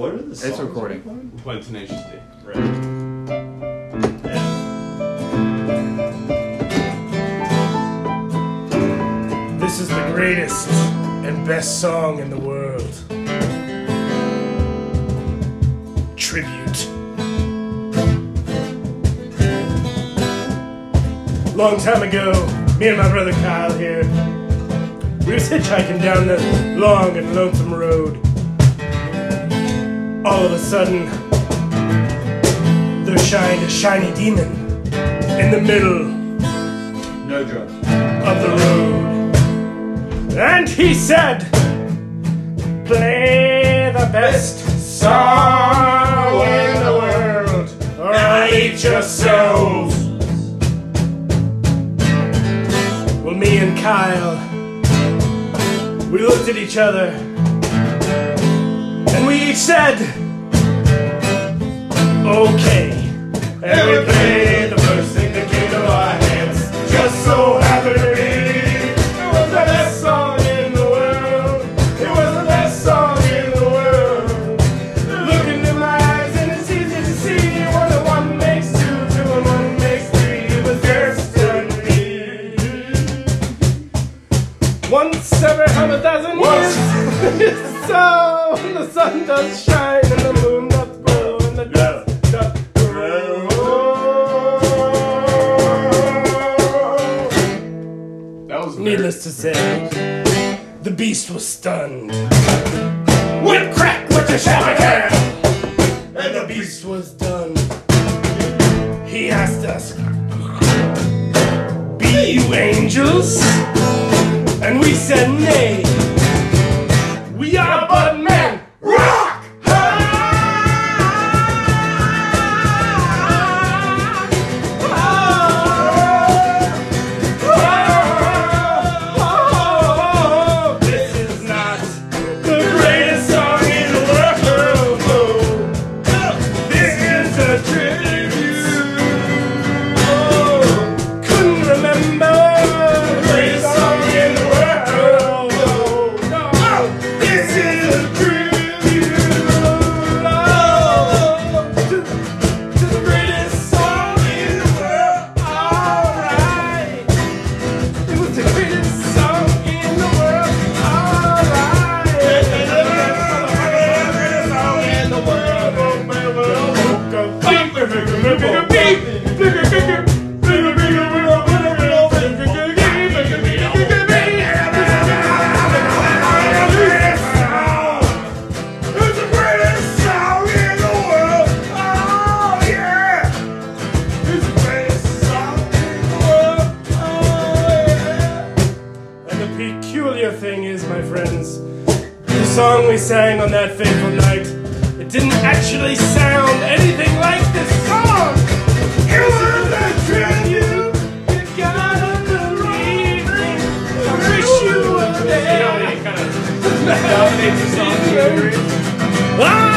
What are the songs? It's recording. We're playing Tenacious D. Right. Yeah. This is the greatest and best song in the world. Tribute. Long time ago, me and my brother Kyle here, we was hitchhiking down the long and lonesome road. All of a sudden, there shined a shiny demon in the middle of the road. And he said, play the best song in the world, or I'll eat your soul. Well, me and Kyle, we looked at each other, and we each said, okay. And we played the first thing that came to our hands. Just so happened to be, it was the best song in the world. It was the best song in the world. Looking in my eyes and it's easy to see, one and one makes two and one makes three. It was destiny. Once every 100,000 years. So the sun does shine and the moon does grow and the dust does grow. That was needless to say, the beast was stunned. Whip crack with your shabby, and the beast was done. He asked us, be you angels? And we said nay. We are but men. Rock! This is not the greatest song in the world. This is a tribute. Oh, couldn't remember the greatest song in the world. This is a tribute, oh, to the greatest song in the world. Alright, it was the greatest song in the world. Alright, it was the greatest song in the world. Peculiar thing is, my friends, the song we sang on that fateful night, it didn't actually sound anything like this song. It was a tribute. You gotta believe me. I wish you were there.